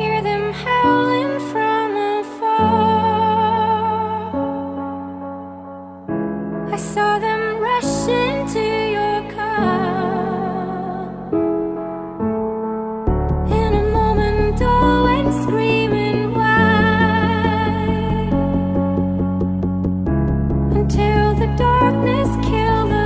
hear them howling from afar. I saw them rush into your car. In a moment all went screaming wide, until the darkness killed the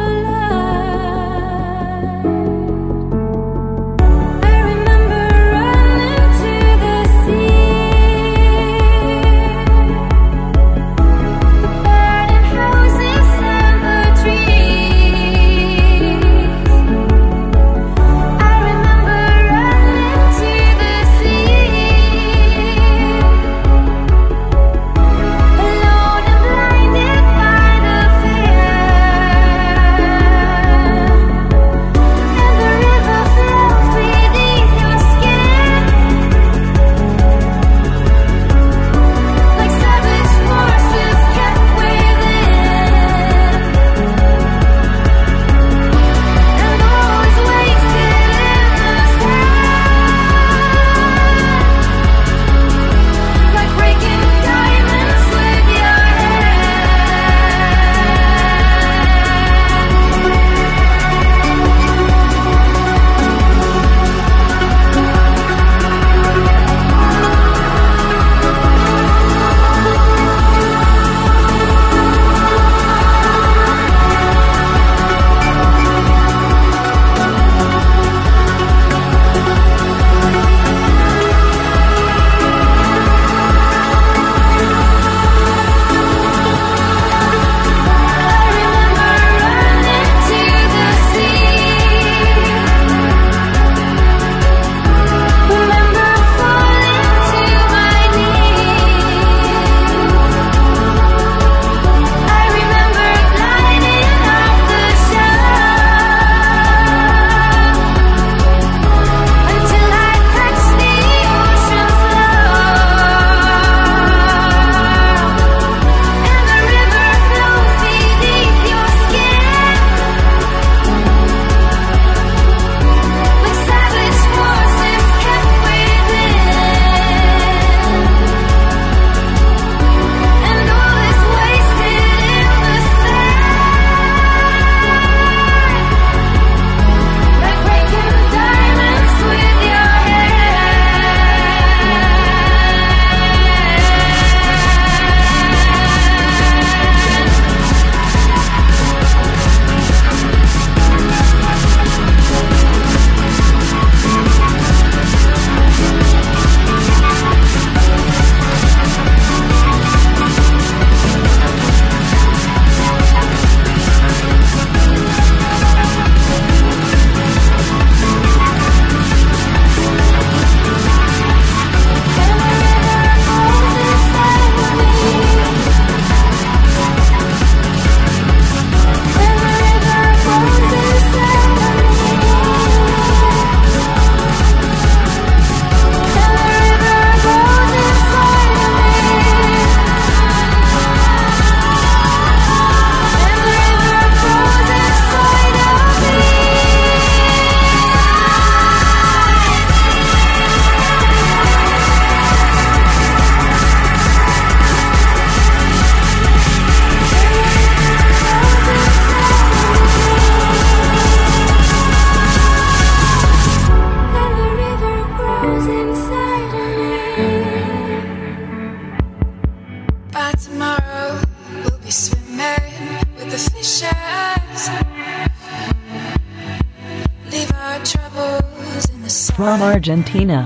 from Argentina,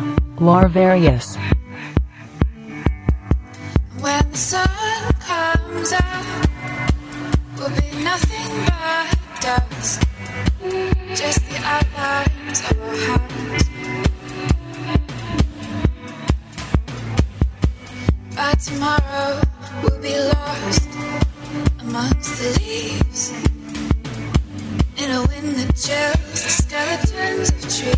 Larvarius. When the sun comes up, will be nothing but dust, just the outlines of our hearts. But tomorrow will be lost amongst the leaves, in a wind that chills the skeletons of trees.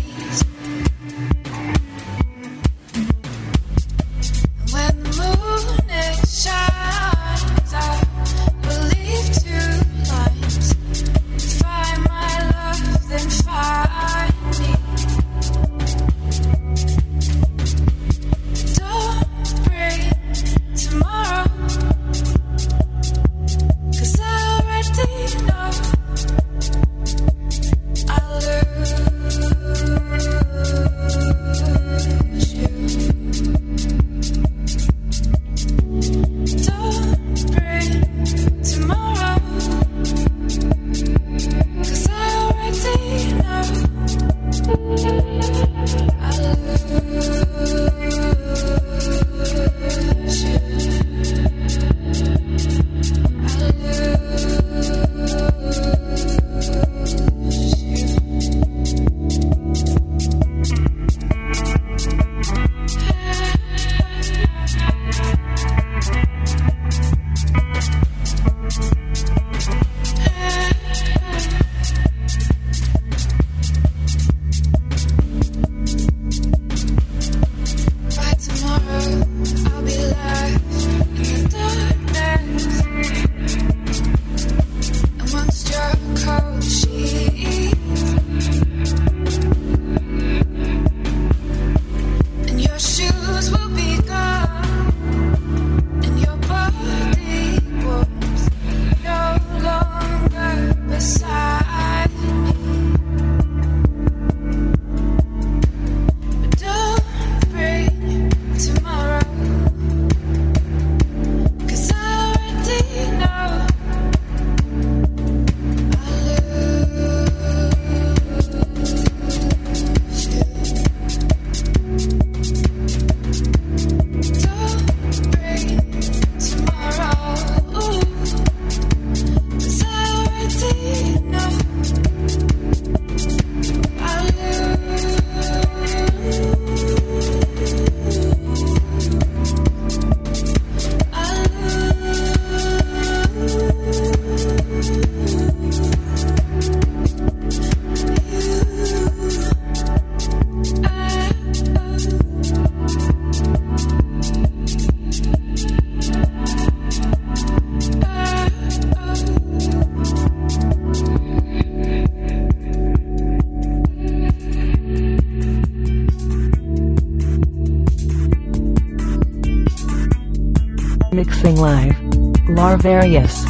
Mixing live. Larvarius.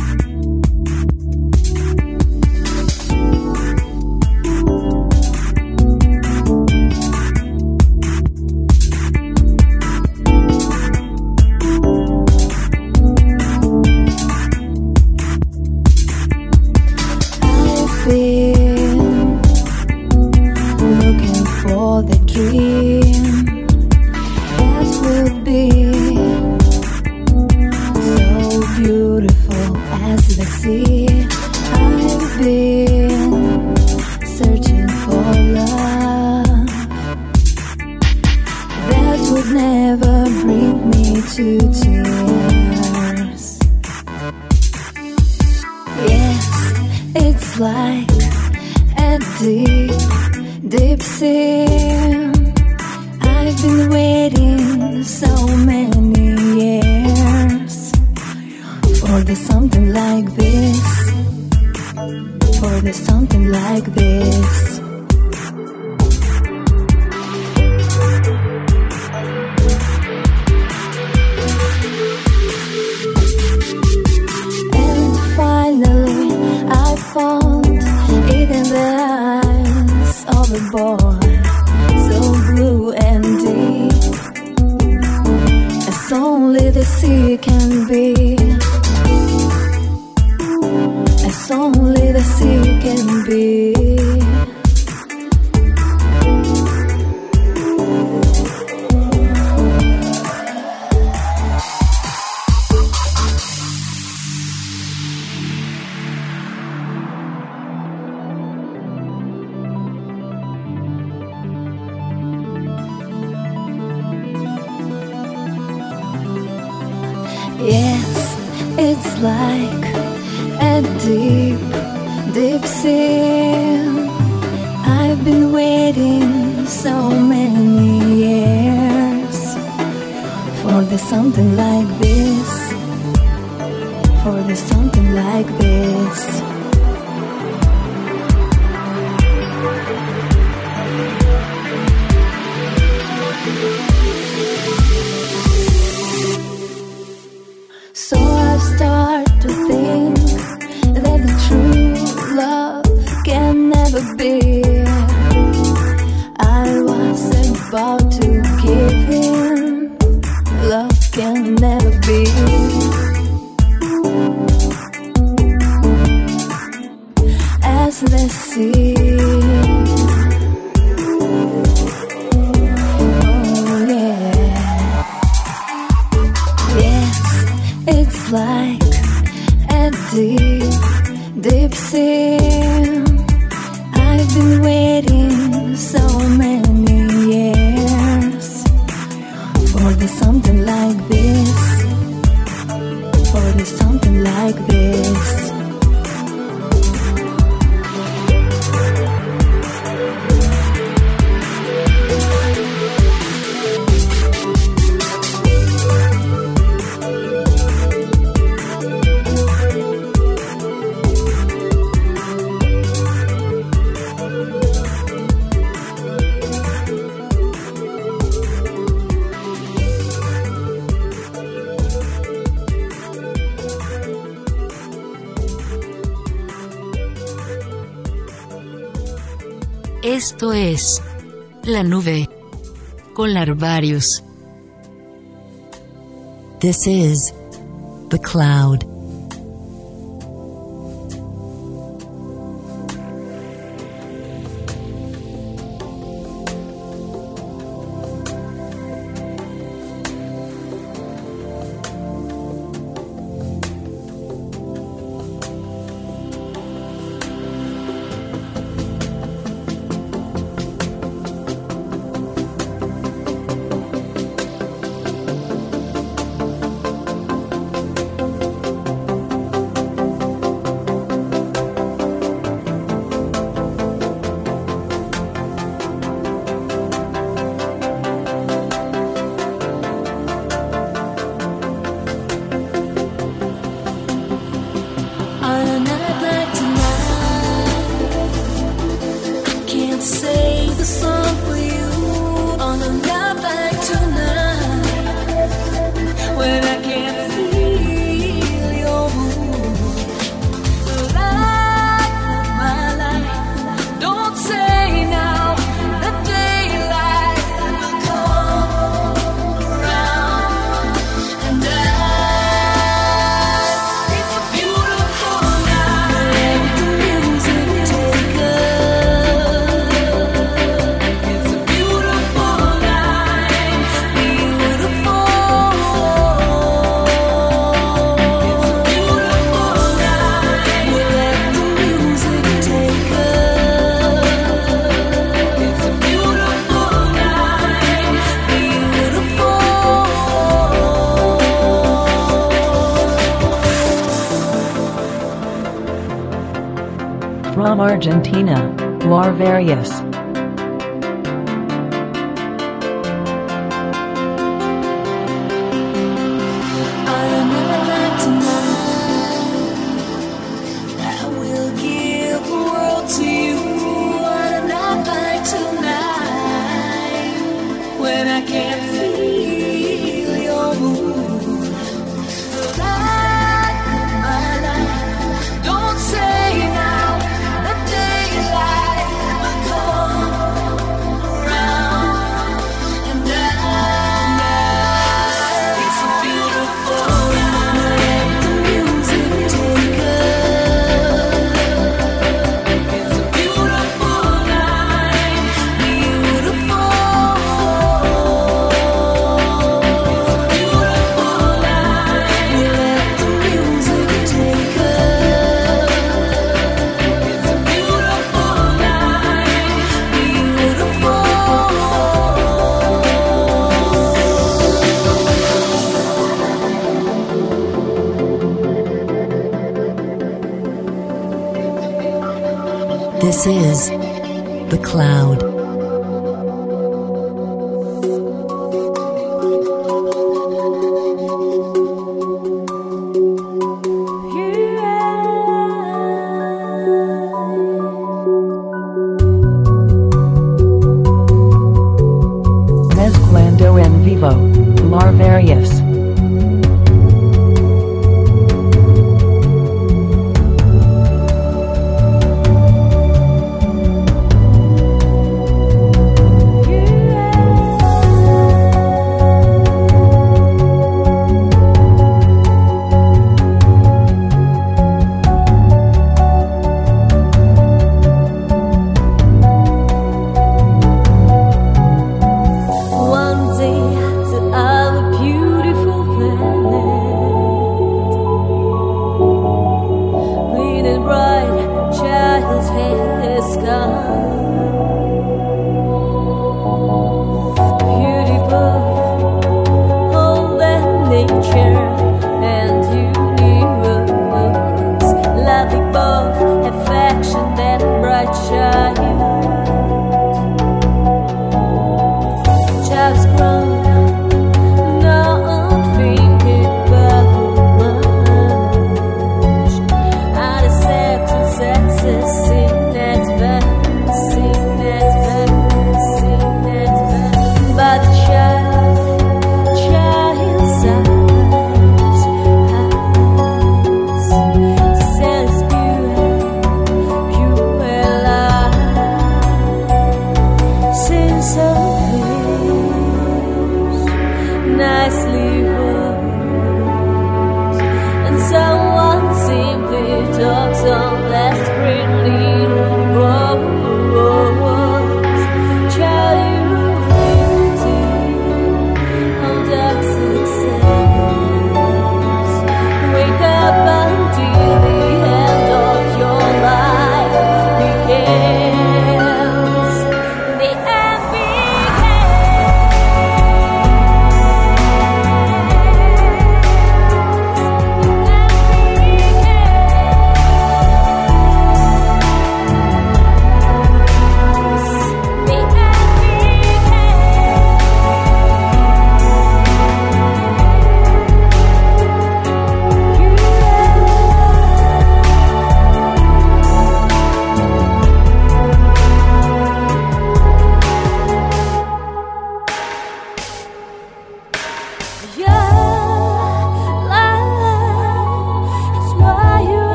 I've been looking for the dream that will be so beautiful as the sea. I've been searching for love that would never bring me to tears. Yes, it's like a deep sea. I've been waiting so many years for there's something like this, for there's something like this. A boy so blue and deep as only the sea can be, as only the sea can be. Yes, it's like a deep sea. I've been waiting so many years for there's something like this, for there's something like this. So I start to think that the true love can never be. I was about to give in. Love can never be. As the sea. Oh yeah. Yes. It's like a deep sea. I've been waiting so many years for there's something like this, for there's something like this. Esto es La Nube con Larvarius. This is The Cloud. from Argentina, Larvarius. This is The Cloud. Mezclando en vivo, Larvarius. Yeah.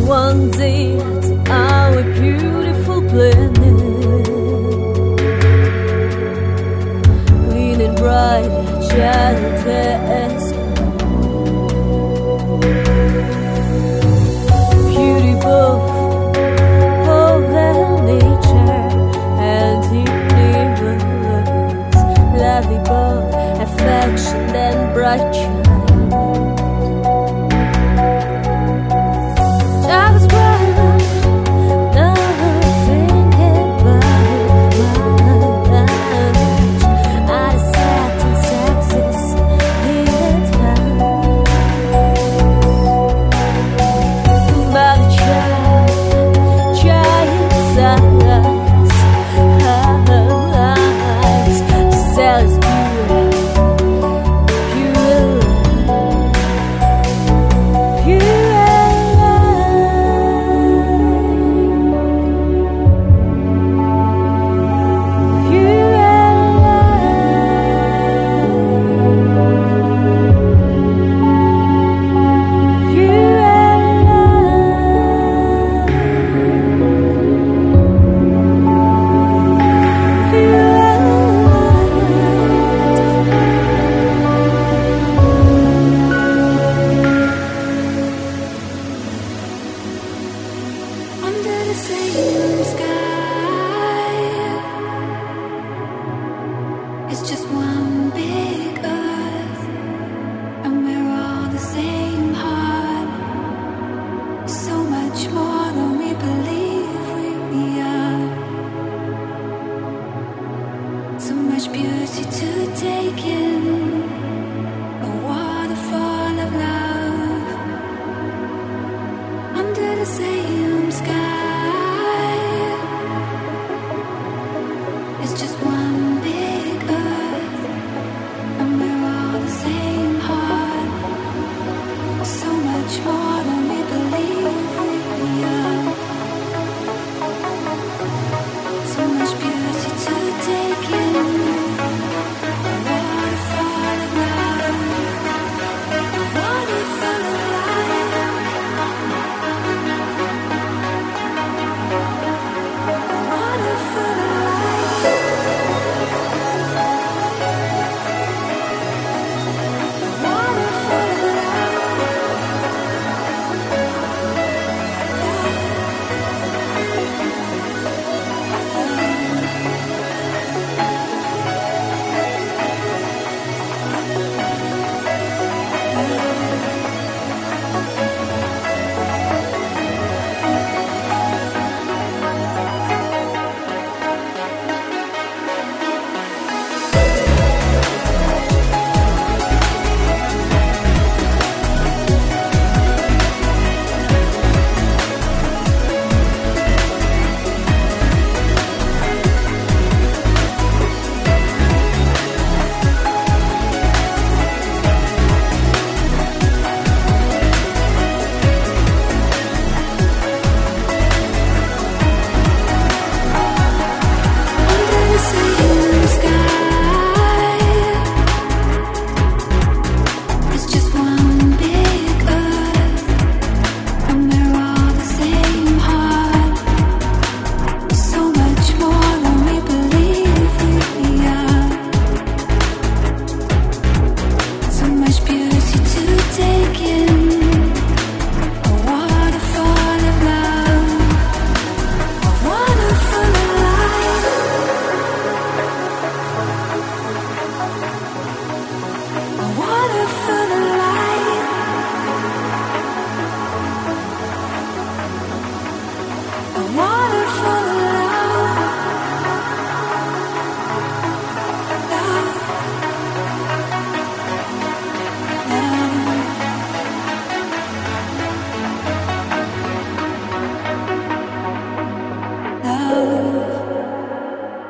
one day to our beautiful planet, green and bright, childless. Beauty both of nature and universe, lovely both, affection and bright child.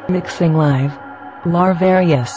Mixing live, Larvarius.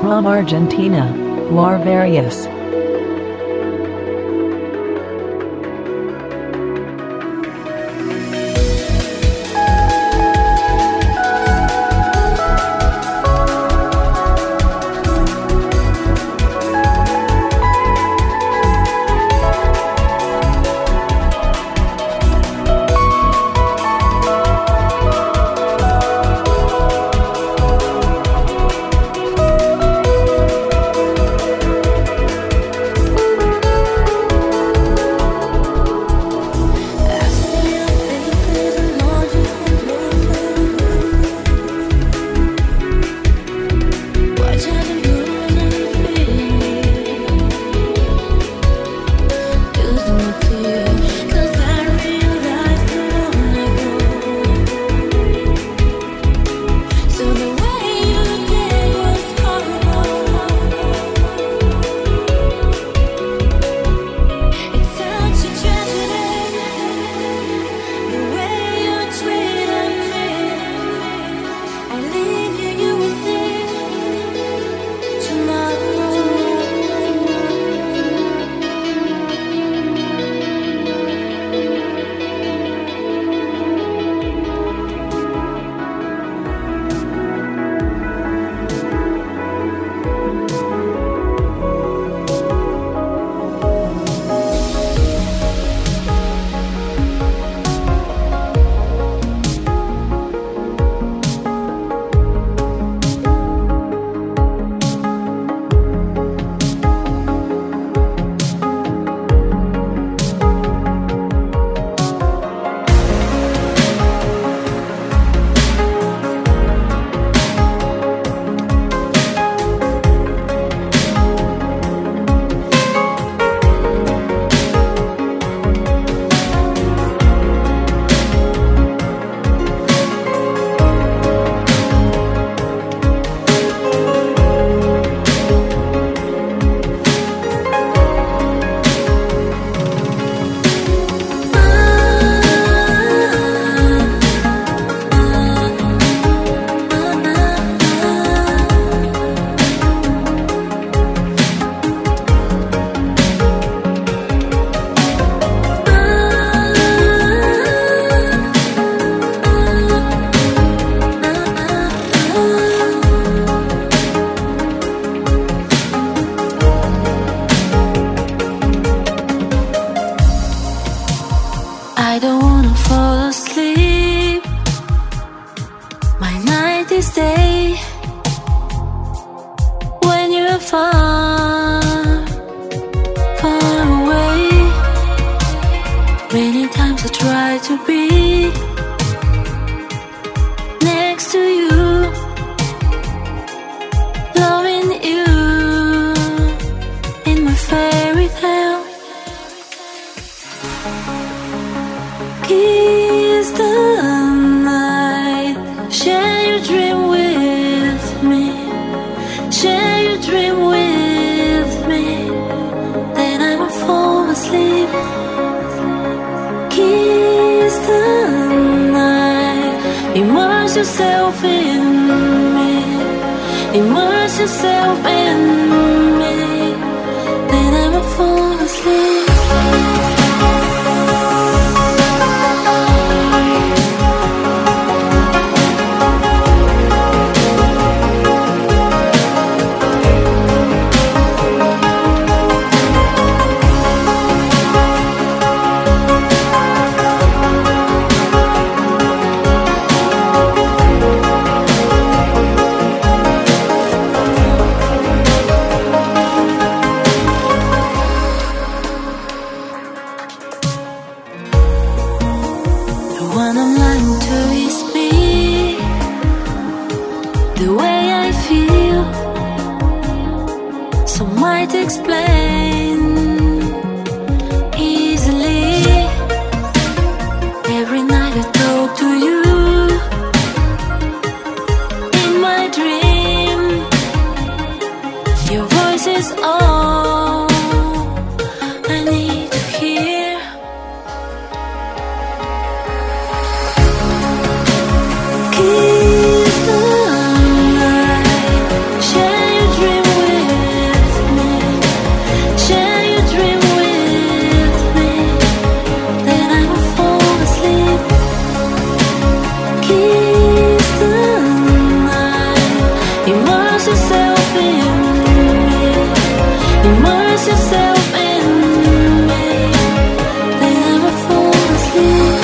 From Argentina, Larvarius. I don't wanna fall asleep. My night is day. When you're far, far away. Many times I try to be next to you, loving you in my fairy tale. Kiss the night, share your dream with me, share your dream with me, then I will fall asleep. Kiss the night, immerse yourself in me, immerse yourself in me, then I will fall asleep. The way I feel, so might explain easily. Every night I talk to you in my dream. Your voice is all I need to hear. Kiss the share your dreams. immerse yourself in me, they never fall asleep.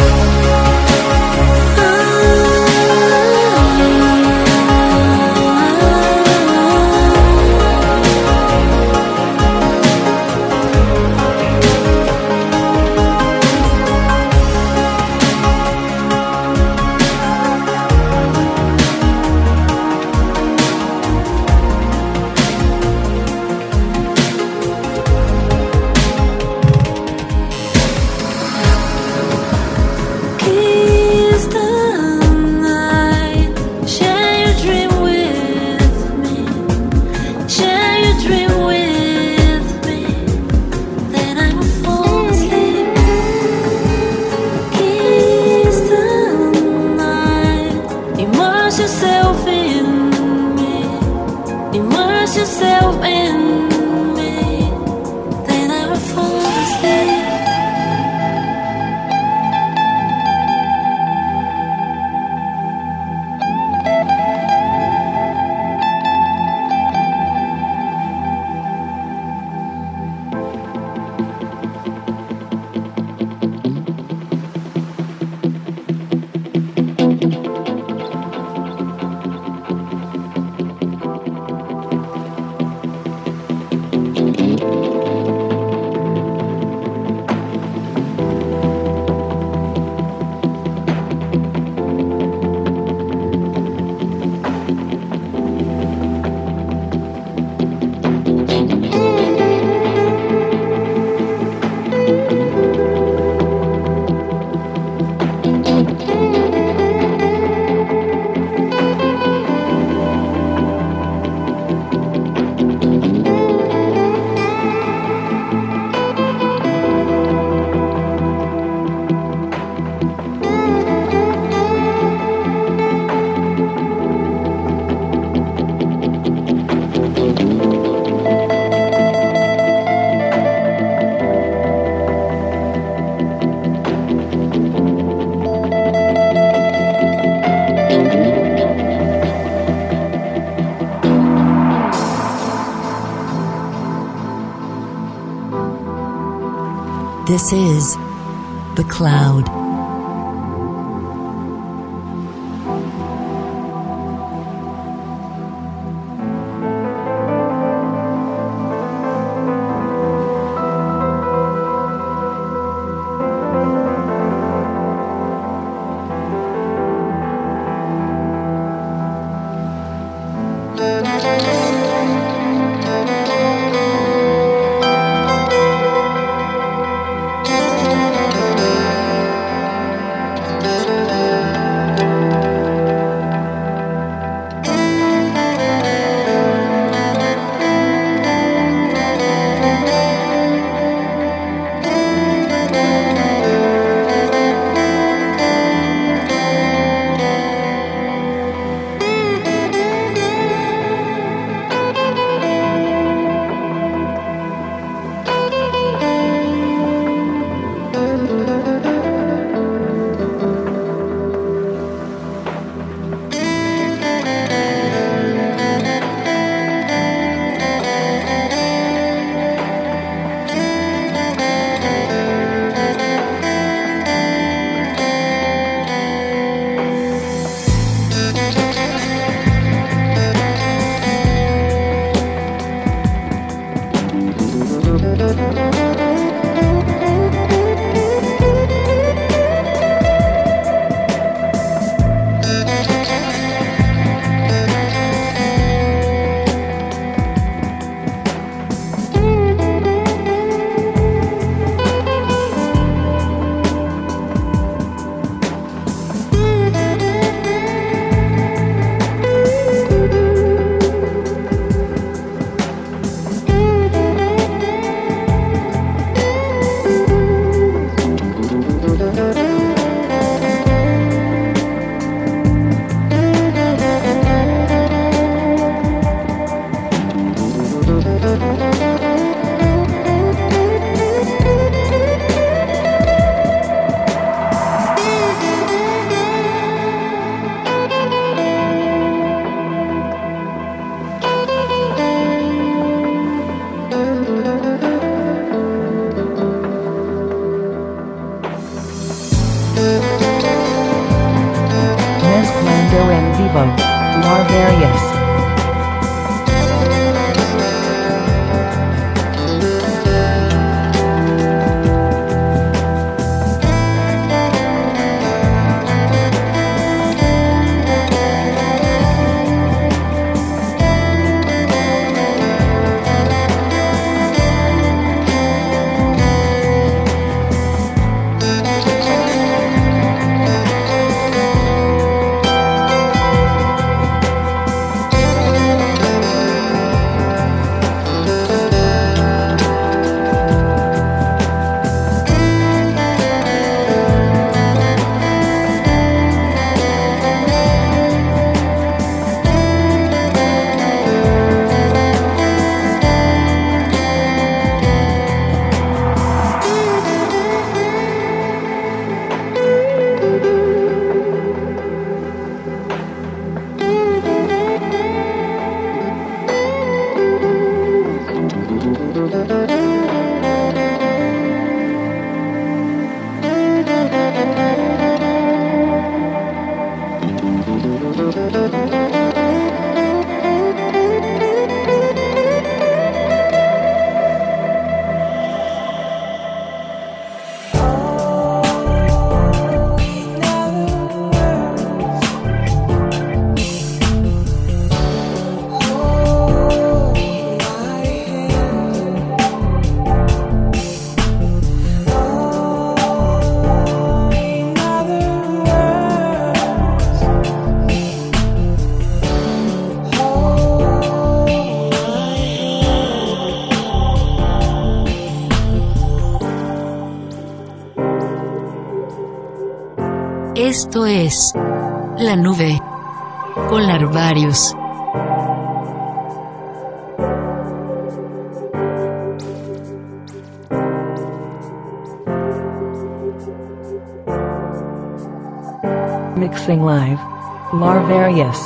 This is The Cloud. Esto es La Nube con Larvarius. Mixing live, Larvarius.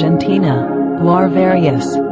Argentina, Larvarius.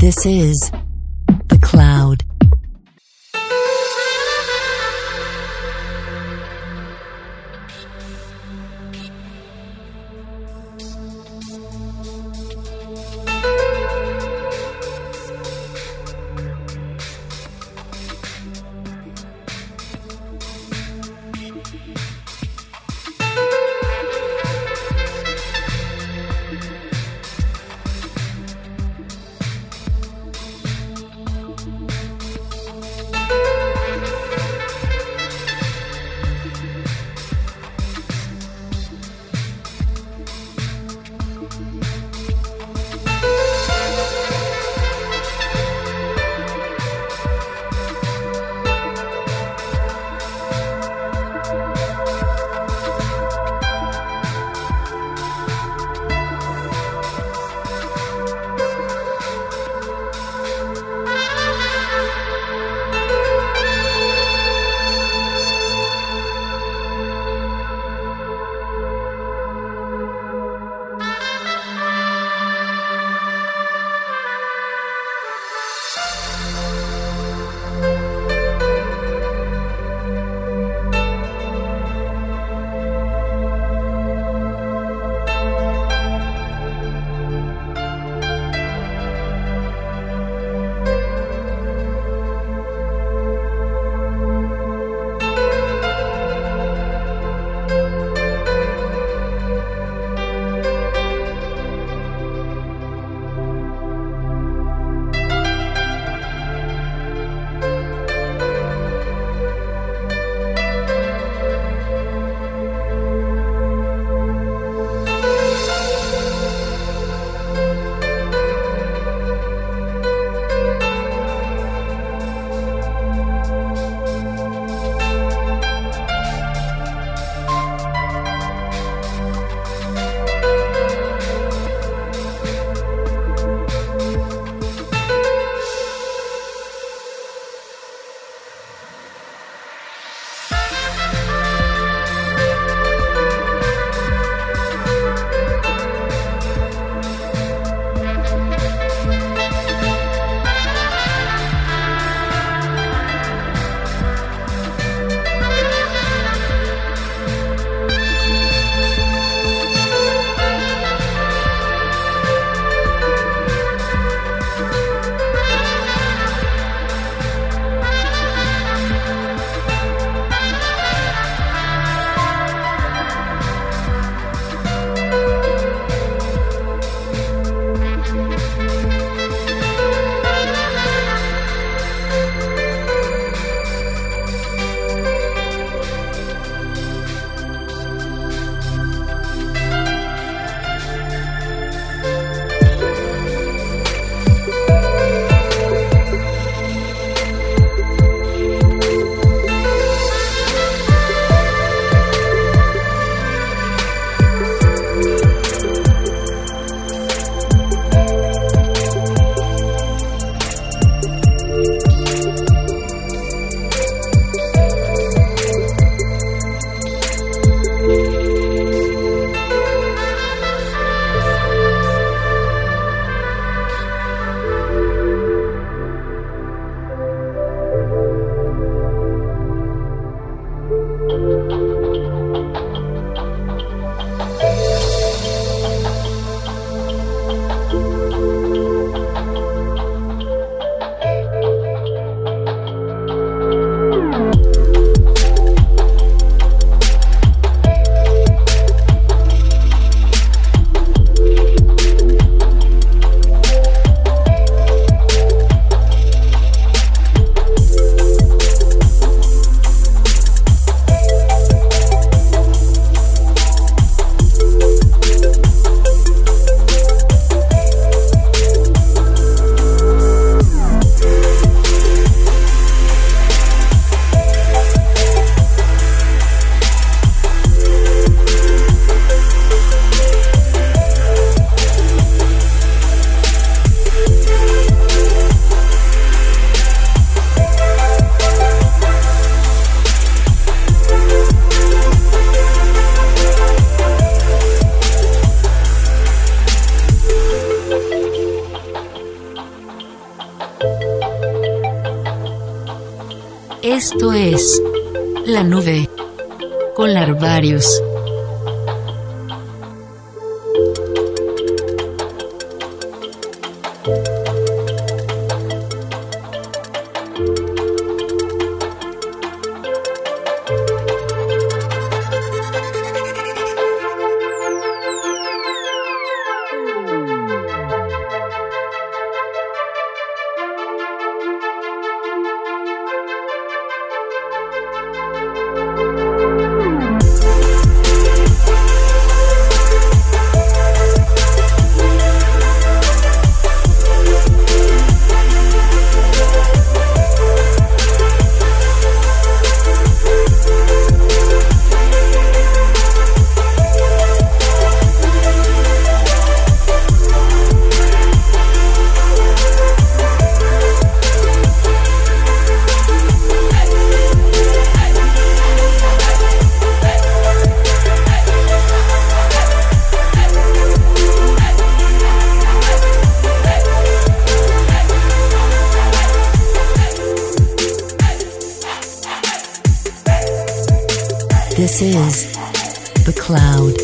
This is The Cloud. Esto es La Nube con Larvarius. This is The Cloud.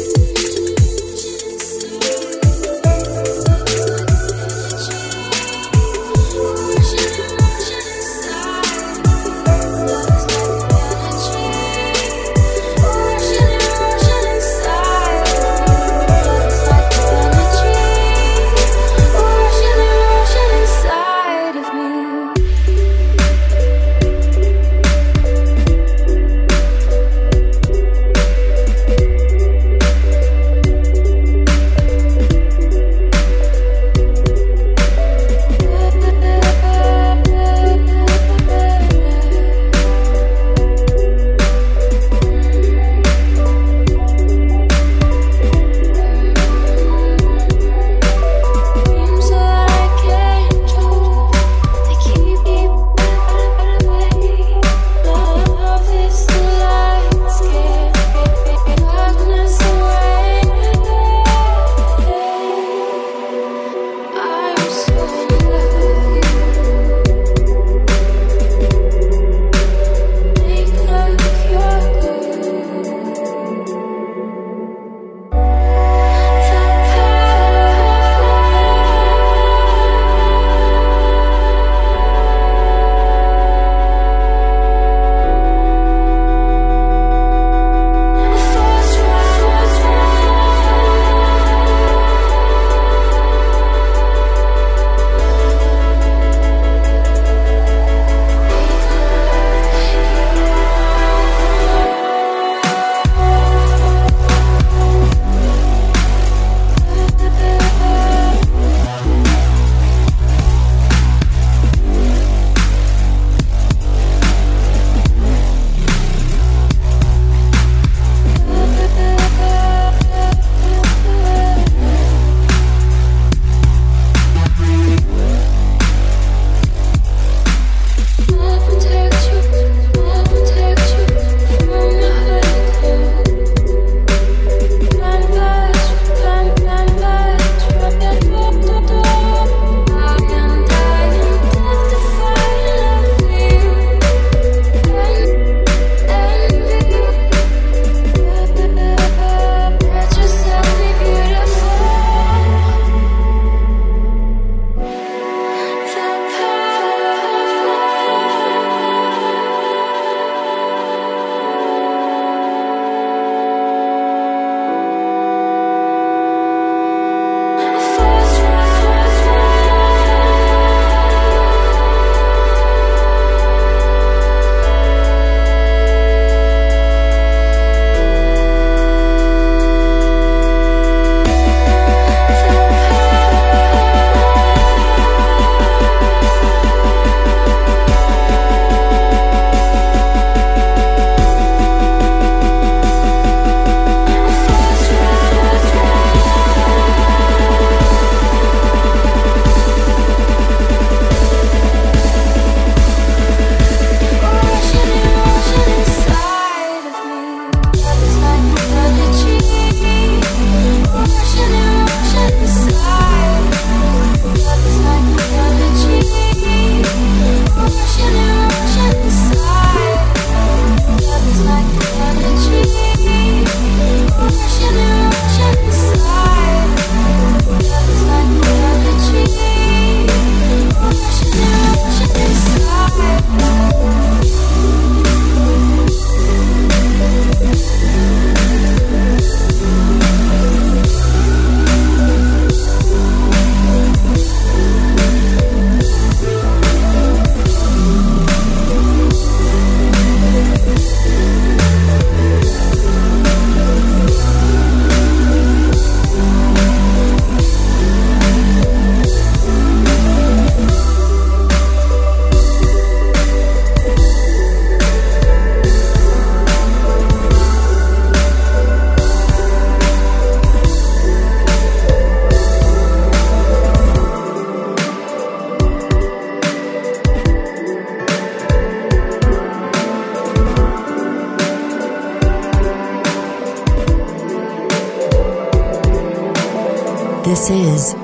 This is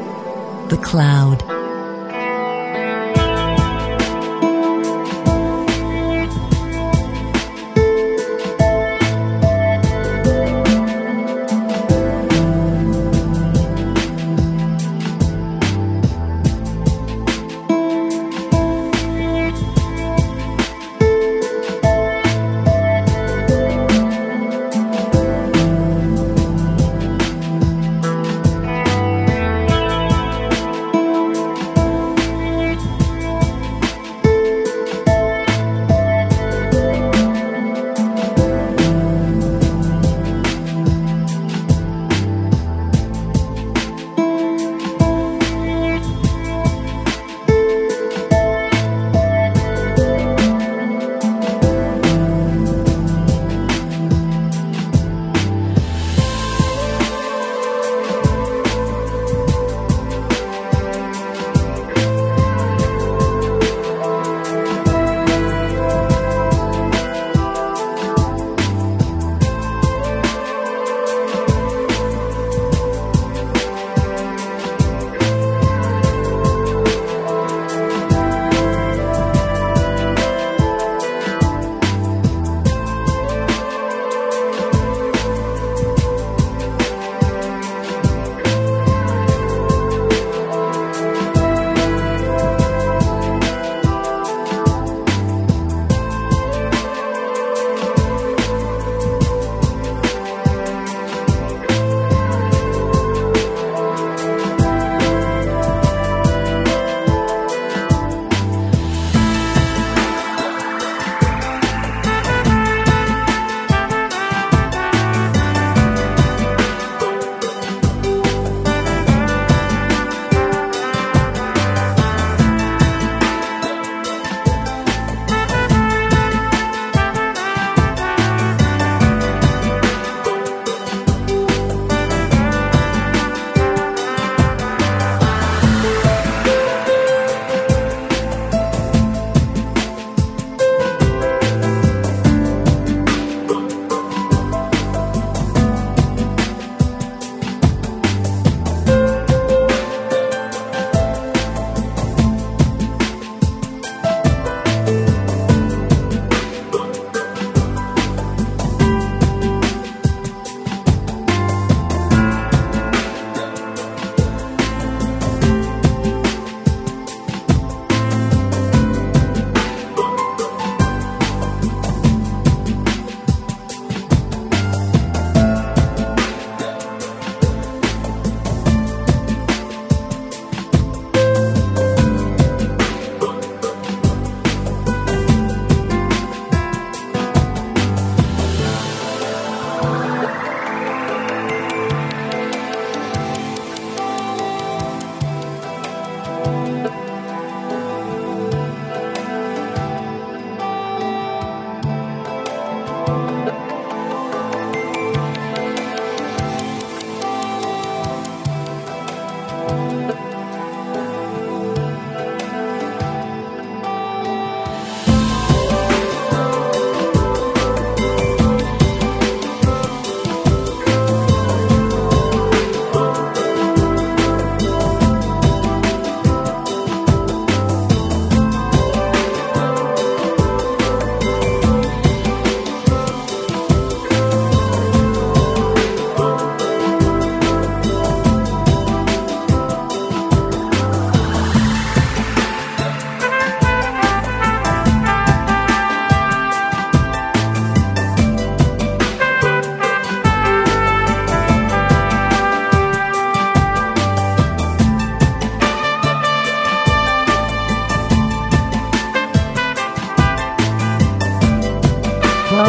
The Cloud.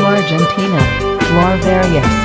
Argentina, Larvarius.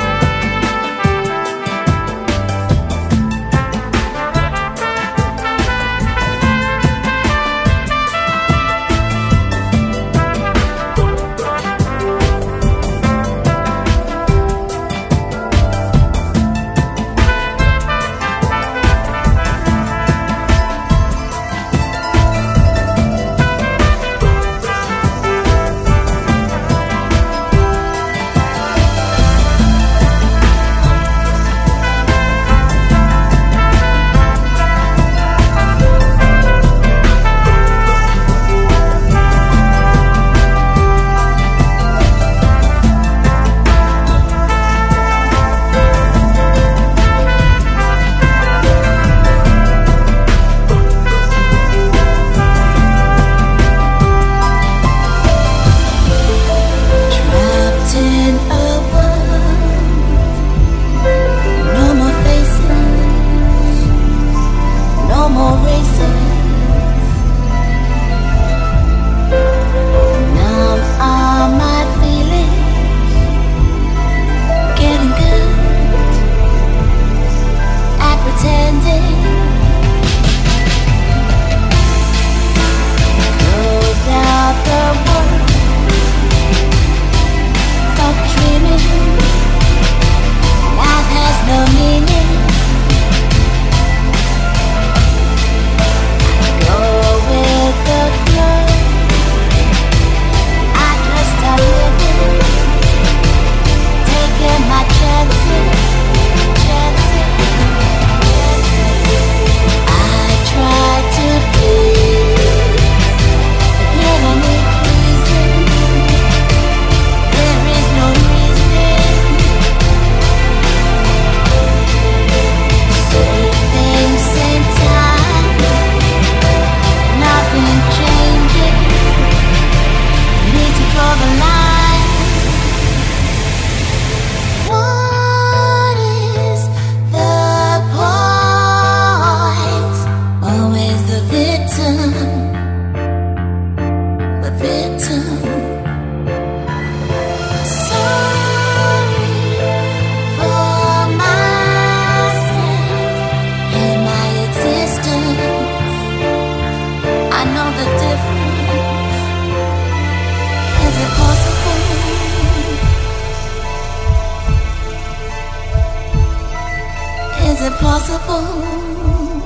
impossible.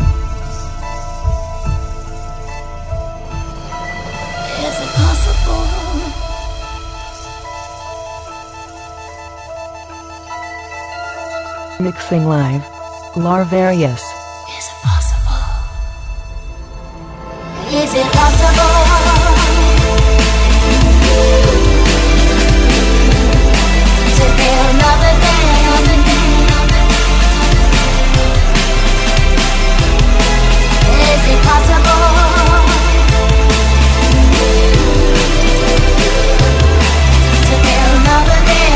Is it possible? Mixing live, Larvarius. Is it possible? Is it possible to feel another day? Is it possible to feel another day?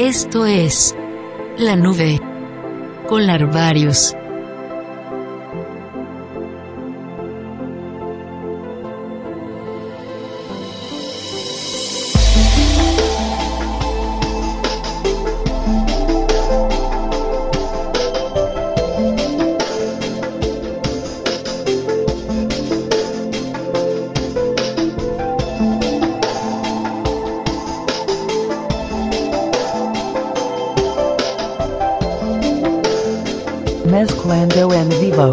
Esto es La Nube con Larvarius. Mezclando en vivo,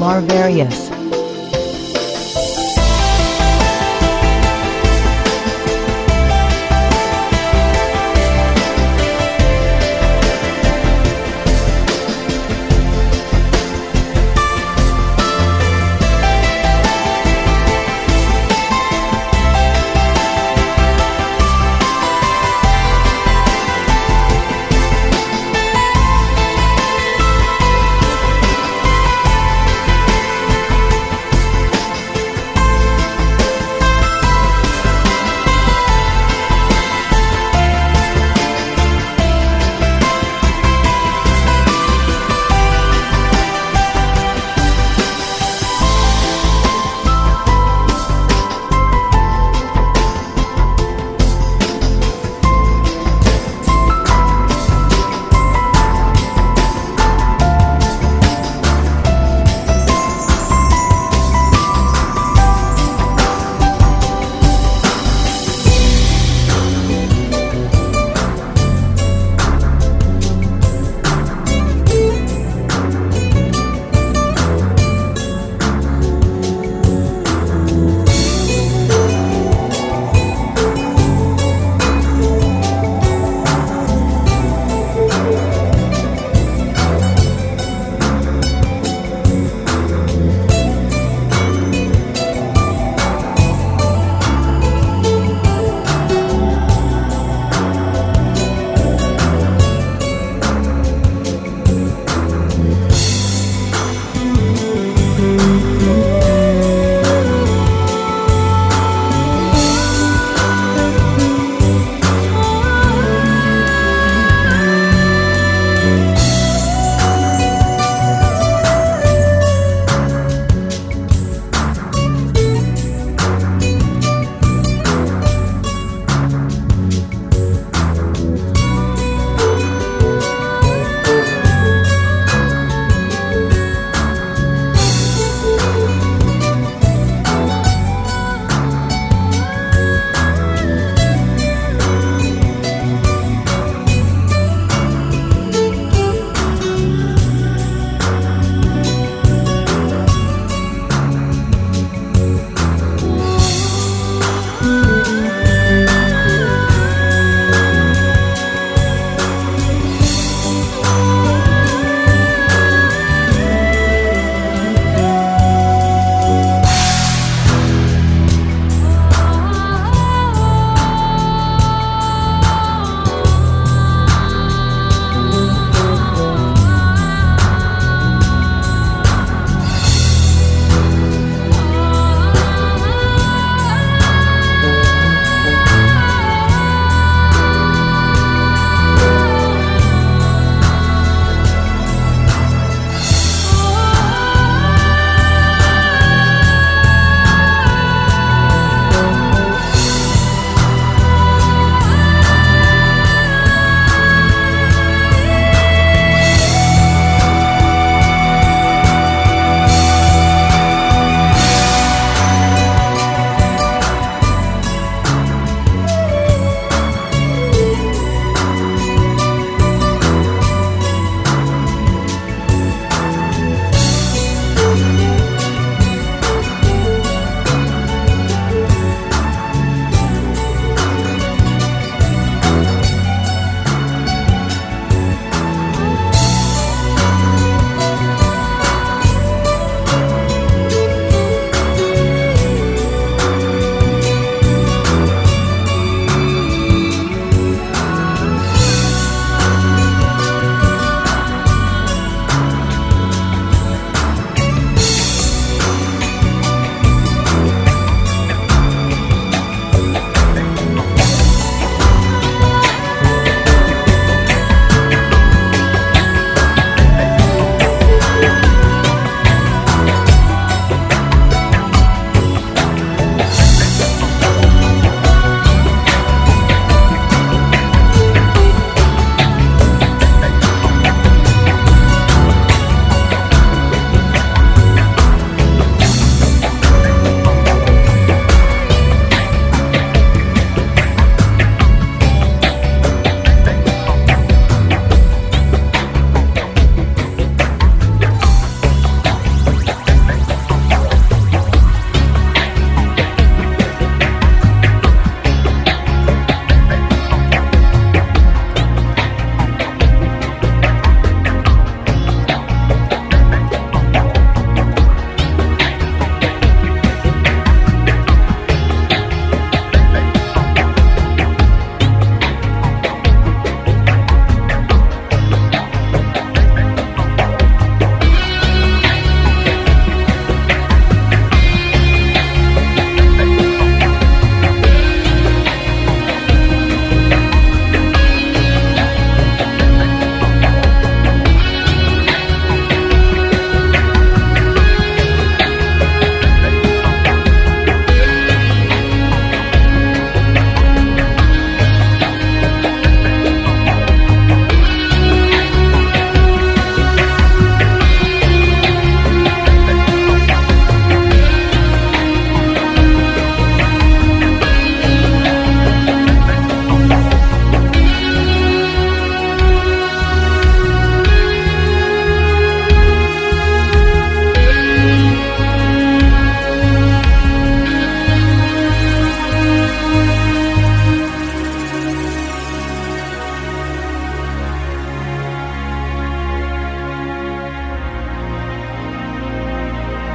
Larvarius.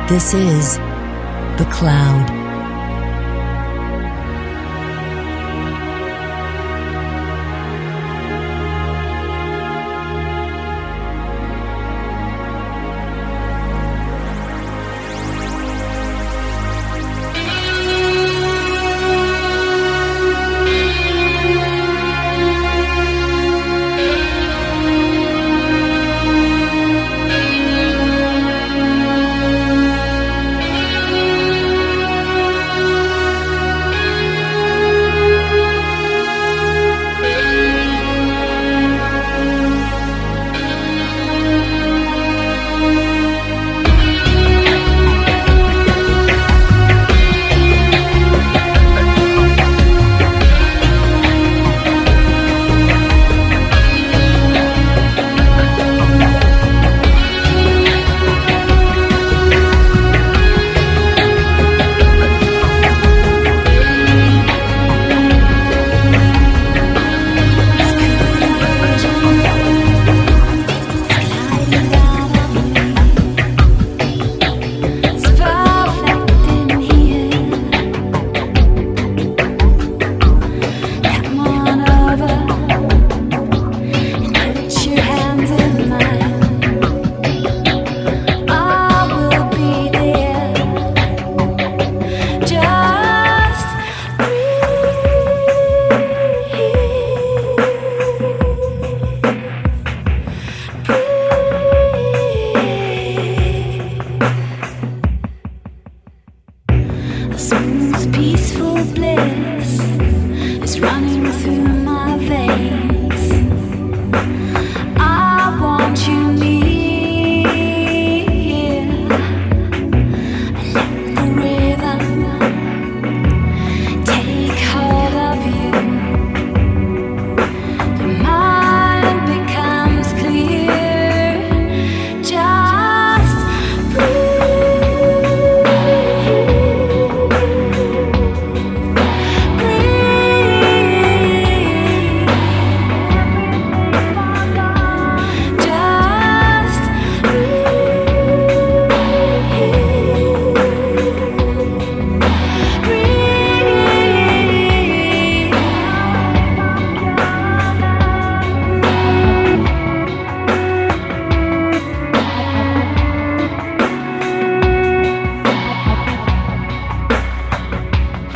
This is The Cloud.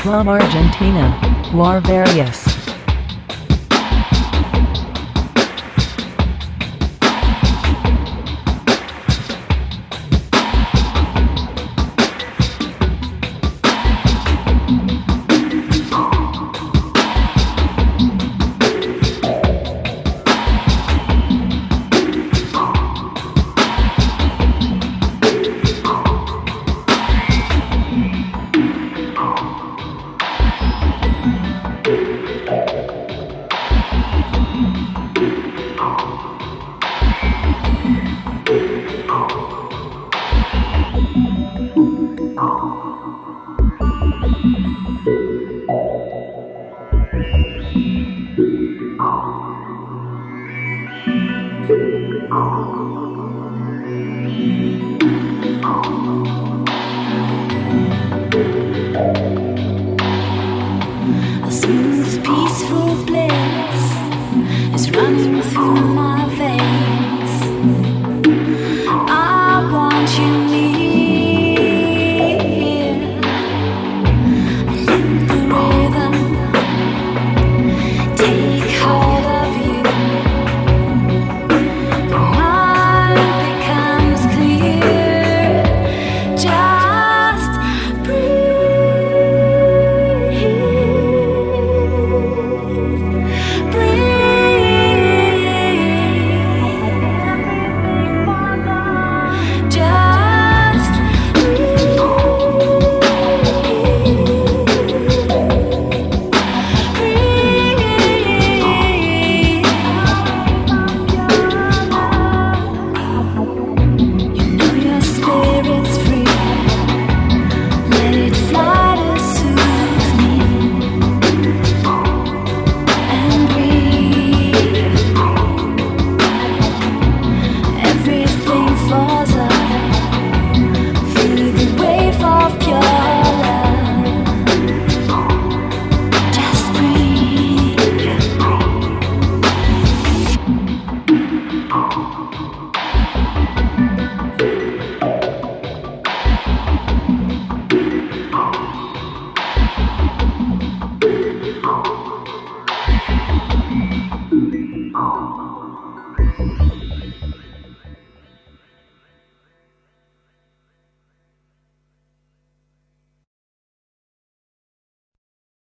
From Argentina, Larvarius.